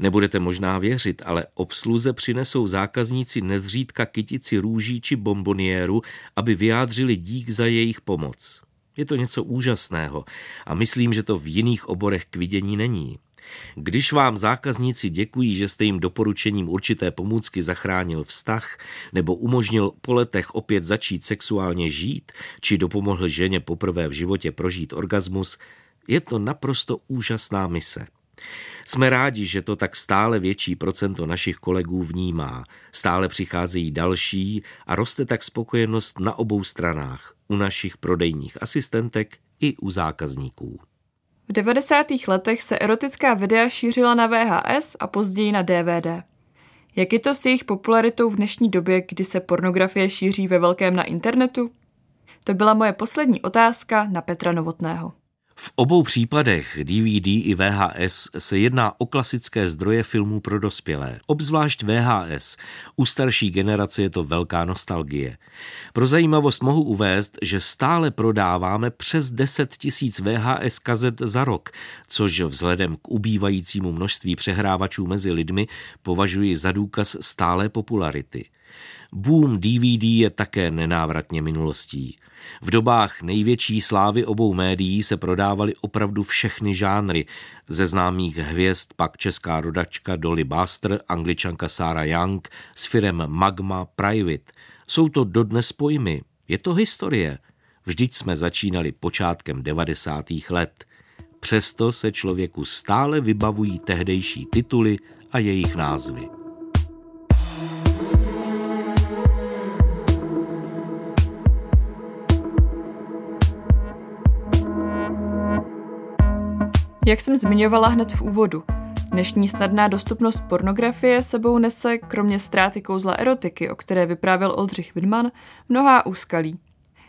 Nebudete možná věřit, ale obsluze přinesou zákazníci nezřídka kytici růží či bomboniéru, aby vyjádřili dík za jejich pomoc. Je to něco úžasného a myslím, že to v jiných oborech k vidění není. Když vám zákazníci děkují, že jste jim doporučením určité pomůcky zachránil vztah nebo umožnil po letech opět začít sexuálně žít či dopomohl ženě poprvé v životě prožít orgasmus, je to naprosto úžasná mise. Jsme rádi, že to tak stále větší procento našich kolegů vnímá. Stále přicházejí další a roste tak spokojenost na obou stranách, u našich prodejních asistentek i u zákazníků. V devadesátých letech se erotická videa šířila na V H S a později na D V D. Jak je to s jejich popularitou v dnešní době, kdy se pornografie šíří ve velkém na internetu? To byla moje poslední otázka na Petra Novotného. V obou případech D V D i V H S se jedná o klasické zdroje filmů pro dospělé, obzvlášť V H S. U starší generace je to velká nostalgie. Pro zajímavost mohu uvést, že stále prodáváme přes deset tisíc V H S kazet za rok, což vzhledem k ubývajícímu množství přehrávačů mezi lidmi považuji za důkaz stálé popularity. Boom D V D je také nenávratně minulostí. V dobách největší slávy obou médií se prodávaly opravdu všechny žánry. Ze známých hvězd pak česká rodačka Dolly Buster, angličanka Sarah Young s firem Magma Private. Jsou to dodnes pojmy. Je to historie. Vždyť jsme začínali počátkem devadesátých let. Přesto se člověku stále vybavují tehdejší tituly a jejich názvy. Jak jsem zmiňovala hned v úvodu, dnešní snadná dostupnost pornografie sebou nese, kromě ztráty kouzla erotiky, o které vyprávěl Oldřich Wittmann, mnohá úskalí.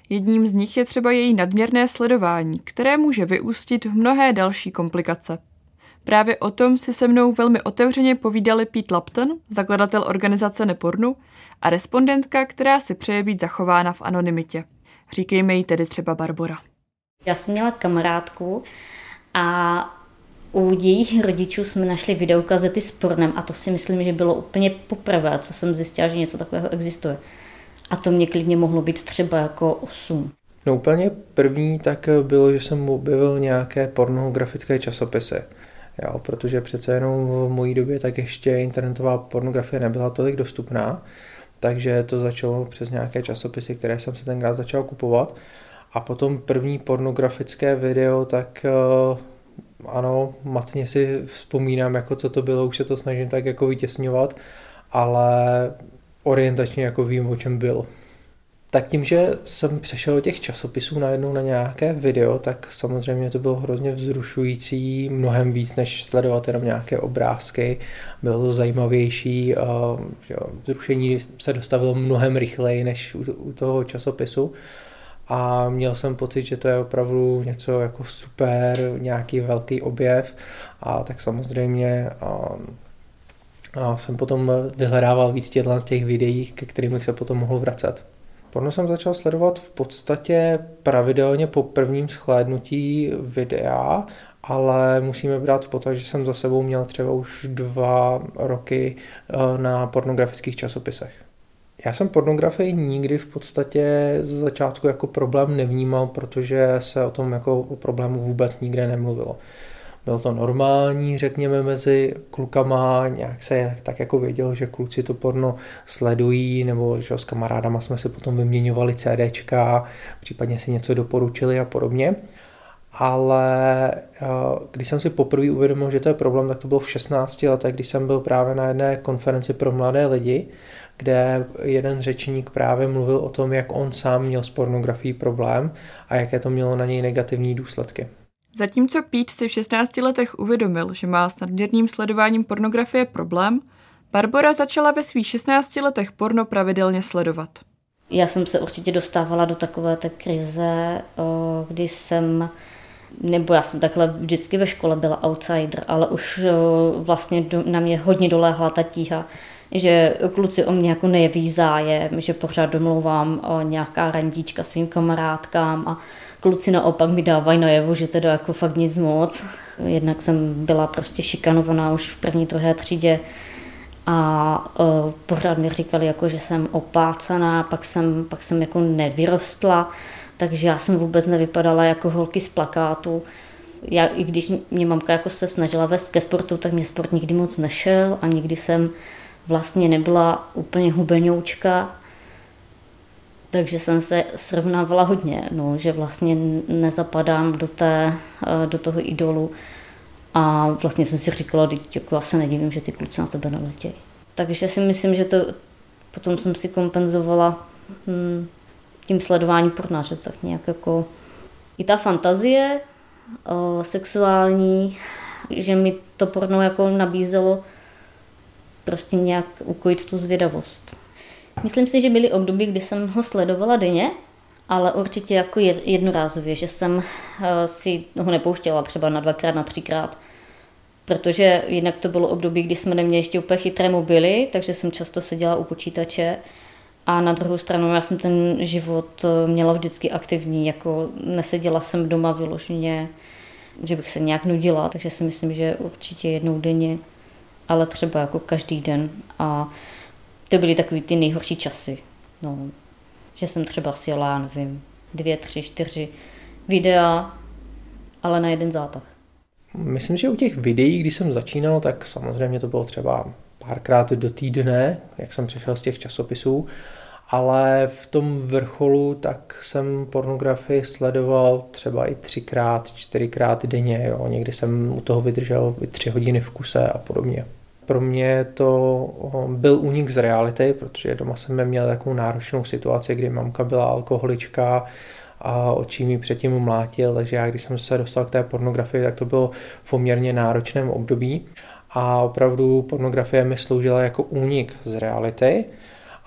Jedním z nich je třeba její nadměrné sledování, které může vyústit v mnohé další komplikace. Právě o tom si se mnou velmi otevřeně povídali Pete Lapton, zakladatel organizace Nepornu, a respondentka, která si přeje být zachována v anonymitě. Říkejme jí tedy třeba Barbora. Já jsem měla kamarádku, a u jejich rodičů jsme našli videokazety s pornem a to si myslím, že bylo úplně poprvé, co jsem zjistila, že něco takového existuje. A to mě klidně mohlo být třeba jako osm. No úplně první tak bylo, že jsem objevil nějaké pornografické časopisy. Jo, protože přece jenom v mojí době tak ještě internetová pornografie nebyla tolik dostupná, takže to začalo přes nějaké časopisy, které jsem se tenkrát začal kupovat. A potom první pornografické video, tak ano, matně si vzpomínám, jako co to bylo, už se to snažím tak jako vytěsňovat, ale orientačně jako vím, o čem byl. Tak tím, že jsem přešel těch časopisů najednou na nějaké video, tak samozřejmě to bylo hrozně vzrušující, mnohem víc, než sledovat jenom nějaké obrázky. Bylo to zajímavější, vzrušení se dostavilo mnohem rychleji než u toho časopisu. A měl jsem pocit, že to je opravdu něco jako super, nějaký velký objev. A tak samozřejmě a, a jsem potom vyhledával víc těchto z těch videí, ke kterým se potom mohl vracet. Porno jsem začal sledovat v podstatě pravidelně po prvním shlédnutí videa, ale musíme brát v potaz, že jsem za sebou měl třeba už dva roky na pornografických časopisech. Já jsem pornografii nikdy v podstatě z začátku jako problém nevnímal, protože se o tom jako o problému vůbec nikde nemluvilo. Bylo to normální, řekněme, mezi klukama, nějak se tak jako vědělo, že kluci to porno sledují, nebo že s kamarádama jsme si potom vyměňovali CDčka, případně si něco doporučili a podobně. Ale když jsem si poprvé uvědomil, že to je problém, tak to bylo v šestnácti letech, když jsem byl právě na jedné konferenci pro mladé lidi, kde jeden řečník právě mluvil o tom, jak on sám měl s pornografií problém a jaké to mělo na něj negativní důsledky. Zatímco Pete si v šestnácti letech uvědomil, že má s nadměrným sledováním pornografie problém, Barbora začala ve svých šestnácti letech porno pravidelně sledovat. Já jsem se určitě dostávala do takové té krize, kdy jsem, nebo já jsem takhle vždycky ve škole byla outsider, ale už vlastně na mě hodně doléhla ta tíha, že kluci o mě jako nejeví zájem, že pořád domlouvám nějaká randíčka svým kamarádkám a kluci naopak mi dávají najevo, že teda jako fakt nic moc. Jednak jsem byla prostě šikanovaná už v první, druhé třídě a uh, pořád mi říkali, jako, že jsem opácaná, pak jsem, pak jsem jako nevyrostla, takže já jsem vůbec nevypadala jako holky z plakátu. Já, i když mě mamka jako se snažila vést ke sportu, tak mě sport nikdy moc nešel a nikdy jsem vlastně nebyla úplně hubenoučka. Takže jsem se srovnávala hodně, no, že vlastně nezapadám do, té, do toho idolu a vlastně jsem si říkala, jako já se nedivím, že ty kluci na tebe neletějí. Takže si myslím, že to potom jsem si kompenzovala hm, tím sledováním porna, že tak nějak jako i ta fantazie o, sexuální, že mi to porno jako nabízelo prostě nějak ukojit tu zvědavost. Myslím si, že byly období, kdy jsem ho sledovala denně, ale určitě jako jednorázově, že jsem si ho nepouštěla třeba na dvakrát, na třikrát, protože jinak to bylo období, kdy jsme neměli ještě úplně chytré mobily, takže jsem často seděla u počítače a na druhou stranu já jsem ten život měla vždycky aktivní, jako neseděla jsem doma vyloženě, že bych se nějak nudila, takže si myslím, že určitě jednou denně, ale třeba jako každý den. A to byly takový ty nejhorší časy, no. Že jsem třeba sjela, nevím, dvě, tři, čtyři videa, ale na jeden zátah. Myslím, že u těch videí, když jsem začínal, tak samozřejmě to bylo třeba párkrát do týdne, jak jsem přišel z těch časopisů, ale v tom vrcholu tak jsem pornografii sledoval třeba i třikrát, čtyřikrát denně, jo. Někdy jsem u toho vydržel i tři hodiny v kuse a podobně. Pro mě to byl únik z reality, protože doma jsem měl takovou náročnou situaci, kdy mamka byla alkoholička a očí mi předtím mlátil, takže já, když jsem se dostal k té pornografii, tak to bylo v poměrně náročném období a opravdu pornografie mi sloužila jako únik z reality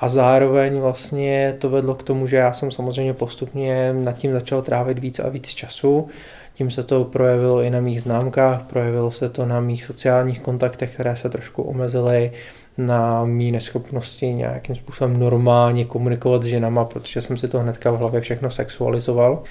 a zároveň vlastně to vedlo k tomu, že já jsem samozřejmě postupně nad tím začal trávit víc a víc času. Tím se to projevilo i na mých známkách, projevilo se to na mých sociálních kontaktech, které se trošku omezily, na mý neschopnosti nějakým způsobem normálně komunikovat s ženama, protože jsem si to hnedka v hlavě všechno sexualizoval.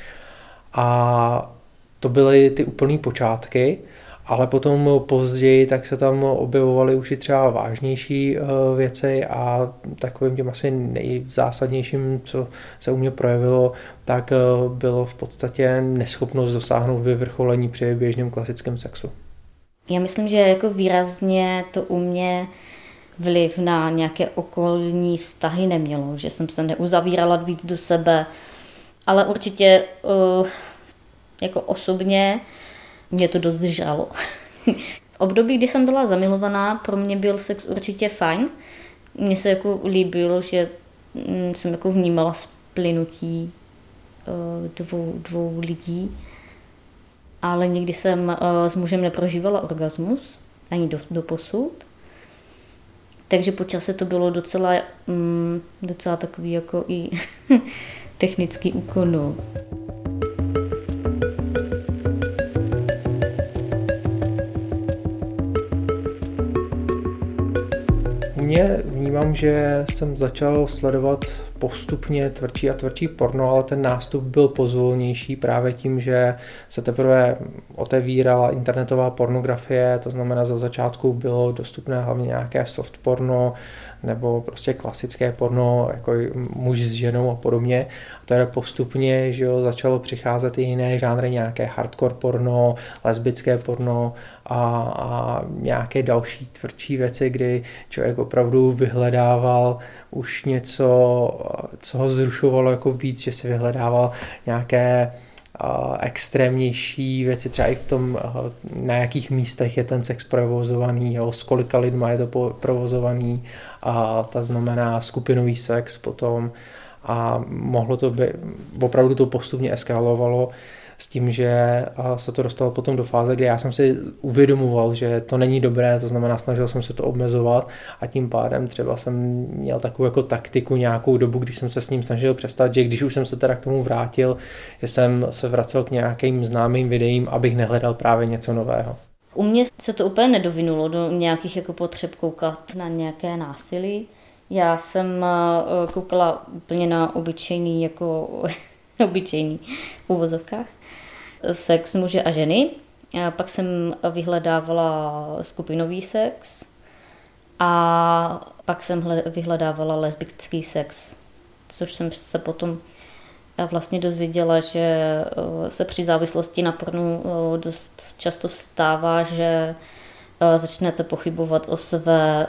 A to byly ty úplný počátky, ale potom později tak se tam objevovaly už i třeba vážnější věci a takovým tím asi nejzásadnějším, co se u mě projevilo, tak bylo v podstatě neschopnost dosáhnout vyvrcholení při běžném klasickém sexu. Já myslím, že jako výrazně to u mě vliv na nějaké okolní vztahy nemělo, že jsem se neuzavírala víc do sebe, ale určitě jako osobně mě to dost žralo. Období, kdy jsem byla zamilovaná, pro mě byl sex určitě fajn. Mně se jako líbilo, že jsem jako vnímala splynutí dvou, dvou lidí, ale nikdy jsem s mužem neprožívala orgasmus, ani do, do posud. Takže po čase to bylo docela, docela takový jako i technický úkon. Mě vnímám, že jsem začal sledovat postupně tvrdší a tvrdší porno, ale ten nástup byl pozvolnější právě tím, že se teprve otevírala internetová pornografie, to znamená za začátku bylo dostupné hlavně nějaké soft porno nebo prostě klasické porno, jako muž s ženou a podobně. A teda postupně, že jo, začalo přicházet i jiné žánry, nějaké hardcore porno, lesbické porno a, a nějaké další tvrdší věci, kdy člověk opravdu vyhledával už něco, co ho zrušovalo jako víc, že si vyhledával nějaké extrémnější věci, třeba i v tom, na jakých místech je ten sex provozovaný, jo, s kolika lidma je to provozovaný, a ta znamená skupinový sex potom, a mohlo to by, opravdu to postupně eskalovalo s tím, že se to dostalo potom do fáze, kdy já jsem si uvědomoval, že to není dobré, to znamená snažil jsem se to omezovat, a tím pádem třeba jsem měl takovou jako taktiku nějakou dobu, když jsem se s ním snažil přestat, že když už jsem se teda k tomu vrátil, že jsem se vracel k nějakým známým videím, abych nehledal právě něco nového. U mě se to úplně nedovinulo do nějakých jako potřeb koukat na nějaké násilí. Já jsem koukala úplně na obyčejný, jako obyčejný v uvozovkách, sex muže a ženy. A pak jsem vyhledávala skupinový sex a pak jsem vyhledávala lesbický sex, což jsem se potom vlastně dozvěděla, že se při závislosti na pornu dost často vstává, že začnete pochybovat o své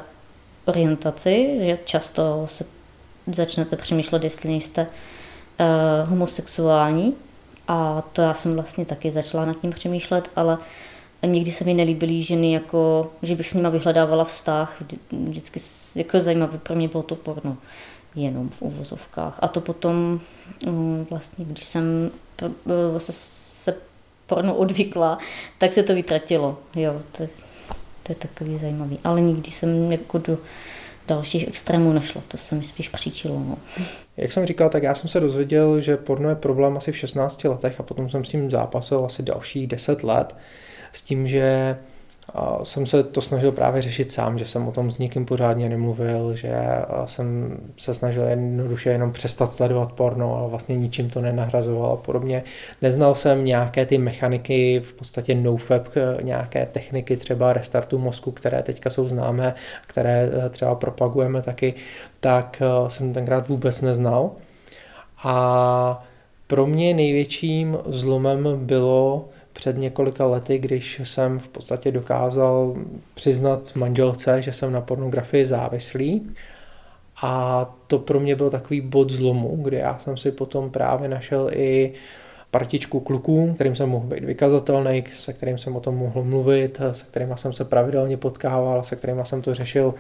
orientaci, že často se začnete přemýšlet, jestli nejste homosexuální. A to já jsem vlastně taky začala nad tím přemýšlet, ale nikdy se mi nelíbily ženy, jako, že bych s nima vyhledávala vztah. Vždycky jako zajímavé pro mě bylo to porno, jenom v uvozovkách. A to potom, vlastně, když jsem se, se porno odvykla, tak se to vytratilo. Jo, to, to je takový zajímavý. Ale nikdy jsem jako do dalších extrémů nešlo, to se mi spíš příčilo. No. Jak jsem říkal, tak já jsem se dozvěděl, že porno je problém asi v šestnácti letech, a potom jsem s tím zápasil asi dalších deset let s tím, že jsem se to snažil právě řešit sám, že jsem o tom s nikým pořádně nemluvil, že jsem se snažil jednoduše jenom přestat sledovat porno, ale vlastně ničím to nenahrazoval a podobně. Neznal jsem nějaké ty mechaniky, v podstatě nofap, nějaké techniky třeba restartu mozku, které teďka jsou známé, které třeba propagujeme taky, tak jsem tenkrát vůbec neznal. A pro mě největším zlomem bylo před několika lety, když jsem v podstatě dokázal přiznat manželce, že jsem na pornografii závislý. A to pro mě byl takový bod zlomu, kde já jsem si potom právě našel i partičku kluků, kterým jsem mohl být vykazatelný, se kterým jsem o tom mohl mluvit, se kterýma jsem se pravidelně potkával, se kterýma jsem to řešil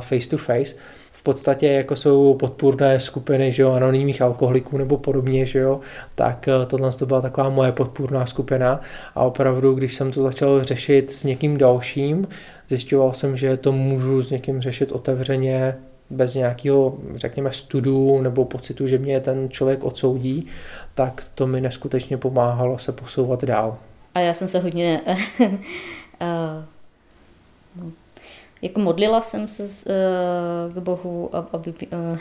face to face. V podstatě jako jsou podpůrné skupiny, že jo, anonymních alkoholiků nebo podobně, že jo, tak tohle to byla taková moje podpůrná skupina, a opravdu, když jsem to začal řešit s někým dalším, zjišťoval jsem, že to můžu s někým řešit otevřeně, bez nějakého, řekněme, studu nebo pocitu, že mě ten člověk odsoudí, tak to mi neskutečně pomáhalo se posouvat dál. A já jsem se hodně jako modlila jsem se k Bohu, aby,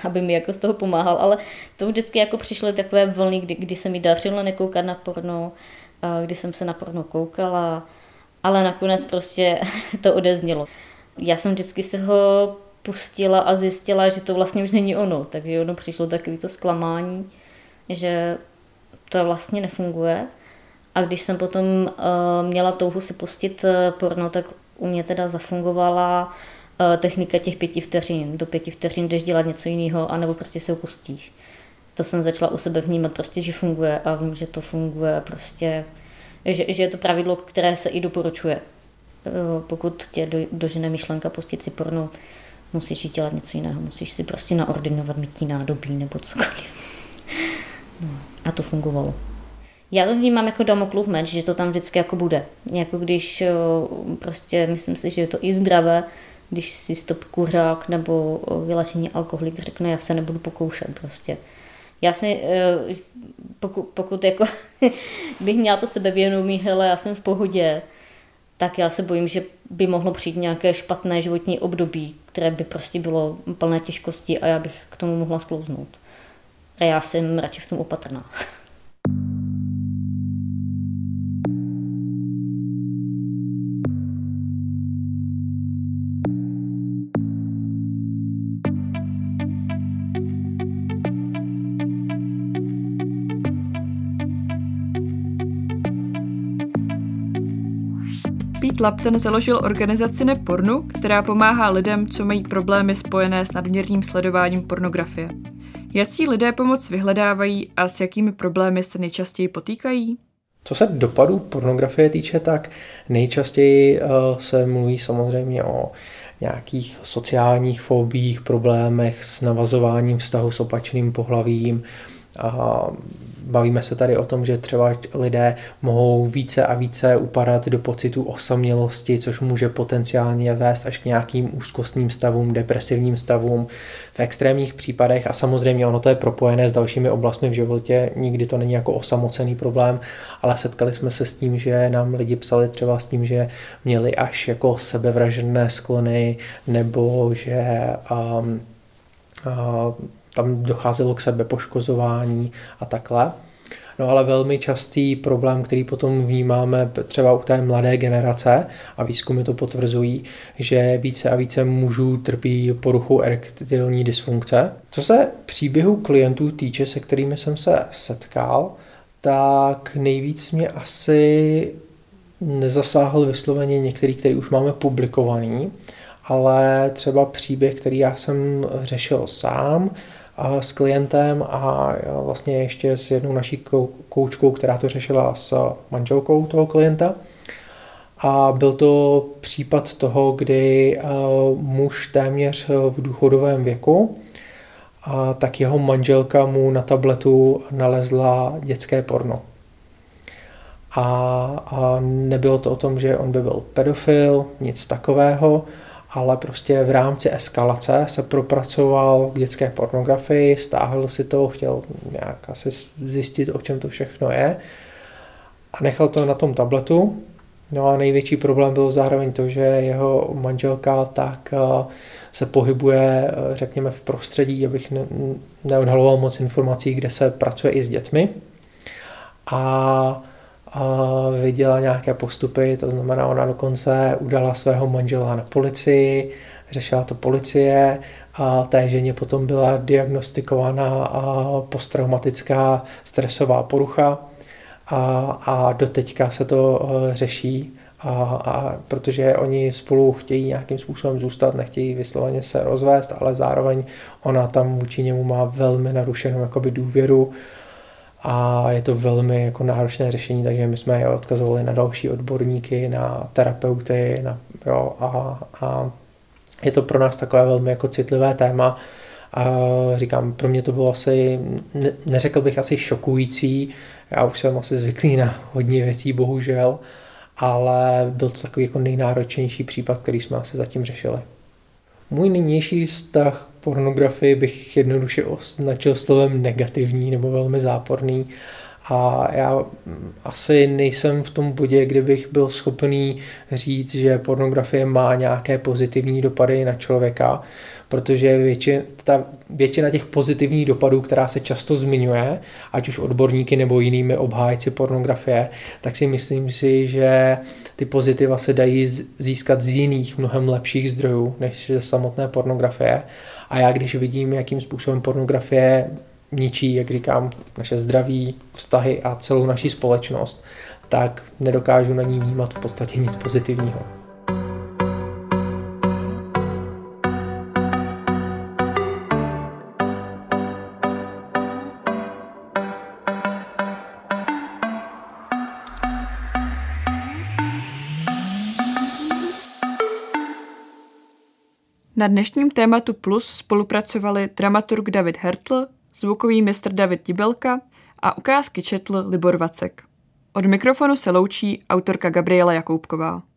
aby mi jako z toho pomáhal, ale to vždycky jako přišly takové vlny, kdy, kdy se mi dařilo nekoukat na porno, kdy jsem se na porno koukala, ale nakonec prostě to odeznělo. Já jsem vždycky se ho pustila a zjistila, že to vlastně už není ono, takže ono přišlo takové to zklamání, že to vlastně nefunguje. A když jsem potom měla touhu si pustit porno, tak u mě teda zafungovala technika těch pěti vteřin. Do pěti vteřin jdeš dělat něco jiného, anebo prostě se opustíš. To jsem začala u sebe vnímat, prostě, že funguje, a vím, že to funguje, prostě, že, že je to pravidlo, které se i doporučuje. Pokud tě dožene myšlenka pustit si porno, musíš jít dělat něco jiného, musíš si prostě naordinovat mytí nádobí nebo cokoliv. No, a to fungovalo. Já to vnímám jako Damoklův meč, že to tam vždycky jako bude. Jako když prostě, myslím si, že je to i zdravé, když si stop kuřák nebo vylačený alkoholik řekne, já se nebudu pokoušet prostě. Já si, pokud, pokud jako bych měla to sebevědomí, hele, já jsem v pohodě, tak já se bojím, že by mohlo přijít nějaké špatné životní období, které by prostě bylo plné těžkosti, a já bych k tomu mohla sklouznout. A já jsem radši v tom opatrná. Pete Lapton založil organizaci Nepornu, která pomáhá lidem, co mají problémy spojené s nadměrným sledováním pornografie. Jací lidé pomoc vyhledávají a s jakými problémy se nejčastěji potýkají? Co se dopadů pornografie týče, tak nejčastěji se mluví samozřejmě o nějakých sociálních fobích, problémech s navazováním vztahu s opačným pohlavím. A bavíme se tady o tom, že třeba lidé mohou více a více upadat do pocitu osamělosti, což může potenciálně vést až k nějakým úzkostným stavům, depresivním stavům v extrémních případech. A samozřejmě ono to je propojené s dalšími oblastmi v životě, nikdy to není jako osamocený problém, ale setkali jsme se s tím, že nám lidi psali třeba s tím, že měli až jako sebevražedné sklony, nebo že um, uh, tam docházelo k sebepoškozování a takhle. No ale velmi častý problém, který potom vnímáme třeba u té mladé generace, a výzkumy to potvrzují, že více a více mužů trpí poruchou erektilní dysfunkce. Co se příběhu klientů týče, se kterými jsem se setkal, tak nejvíc mě asi nezasáhl vysloveně některý, který už máme publikovaný, ale třeba příběh, který já jsem řešil sám a s klientem a vlastně ještě s jednou naší koučkou, která to řešila s manželkou toho klienta. A byl to případ toho, kdy muž téměř v důchodovém věku, a tak jeho manželka mu na tabletu nalezla dětské porno. A, a nebylo to o tom, že on by byl pedofil, nic takového, ale prostě v rámci eskalace se propracoval k dětské pornografii, stáhl si to, chtěl nějak asi zjistit, o čem to všechno je, a nechal to na tom tabletu. No a největší problém bylo zároveň to, že jeho manželka tak se pohybuje, řekněme, v prostředí, abych neodhaloval moc informací, kde se pracuje i s dětmi. A a viděla nějaké postupy, to znamená, ona dokonce udala svého manžela na policii, řešila to policie a té ženě potom byla diagnostikována posttraumatická stresová porucha a, a doteďka se to řeší, a, a protože oni spolu chtějí nějakým způsobem zůstat, nechtějí vysloveně se rozvést, ale zároveň ona tam vůči němu má velmi narušenou jakoby důvěru. A je to velmi jako náročné řešení, takže my jsme je odkazovali na další odborníky, na terapeuty, na, jo, a, a je to pro nás takové velmi jako citlivé téma. A říkám, pro mě to bylo asi, ne, neřekl bych asi šokující, já už jsem asi zvyklý na hodně věcí, bohužel, ale byl to takový jako nejnáročnější případ, který jsme asi zatím řešili. Můj nynější vztah k pornografii bych jednoduše označil slovem negativní nebo velmi záporný a já asi nejsem v tom bodě, kde bych byl schopný říct, že pornografie má nějaké pozitivní dopady na člověka, protože většina, ta většina těch pozitivních dopadů, která se často zmiňuje, ať už odborníky nebo jinými obhájci pornografie, tak si myslím si, že ty pozitiva se dají získat z jiných, mnohem lepších zdrojů, než ze samotné pornografie. A já když vidím, jakým způsobem pornografie ničí, jak říkám, naše zdraví, vztahy a celou naši společnost, tak nedokážu na ní vnímat v podstatě nic pozitivního. Na dnešním tématu Plus spolupracovali dramaturg David Hertl, zvukový mistr David Tibelka a ukázky četl Libor Vacek. Od mikrofonu se loučí autorka Gabriela Jakoubková.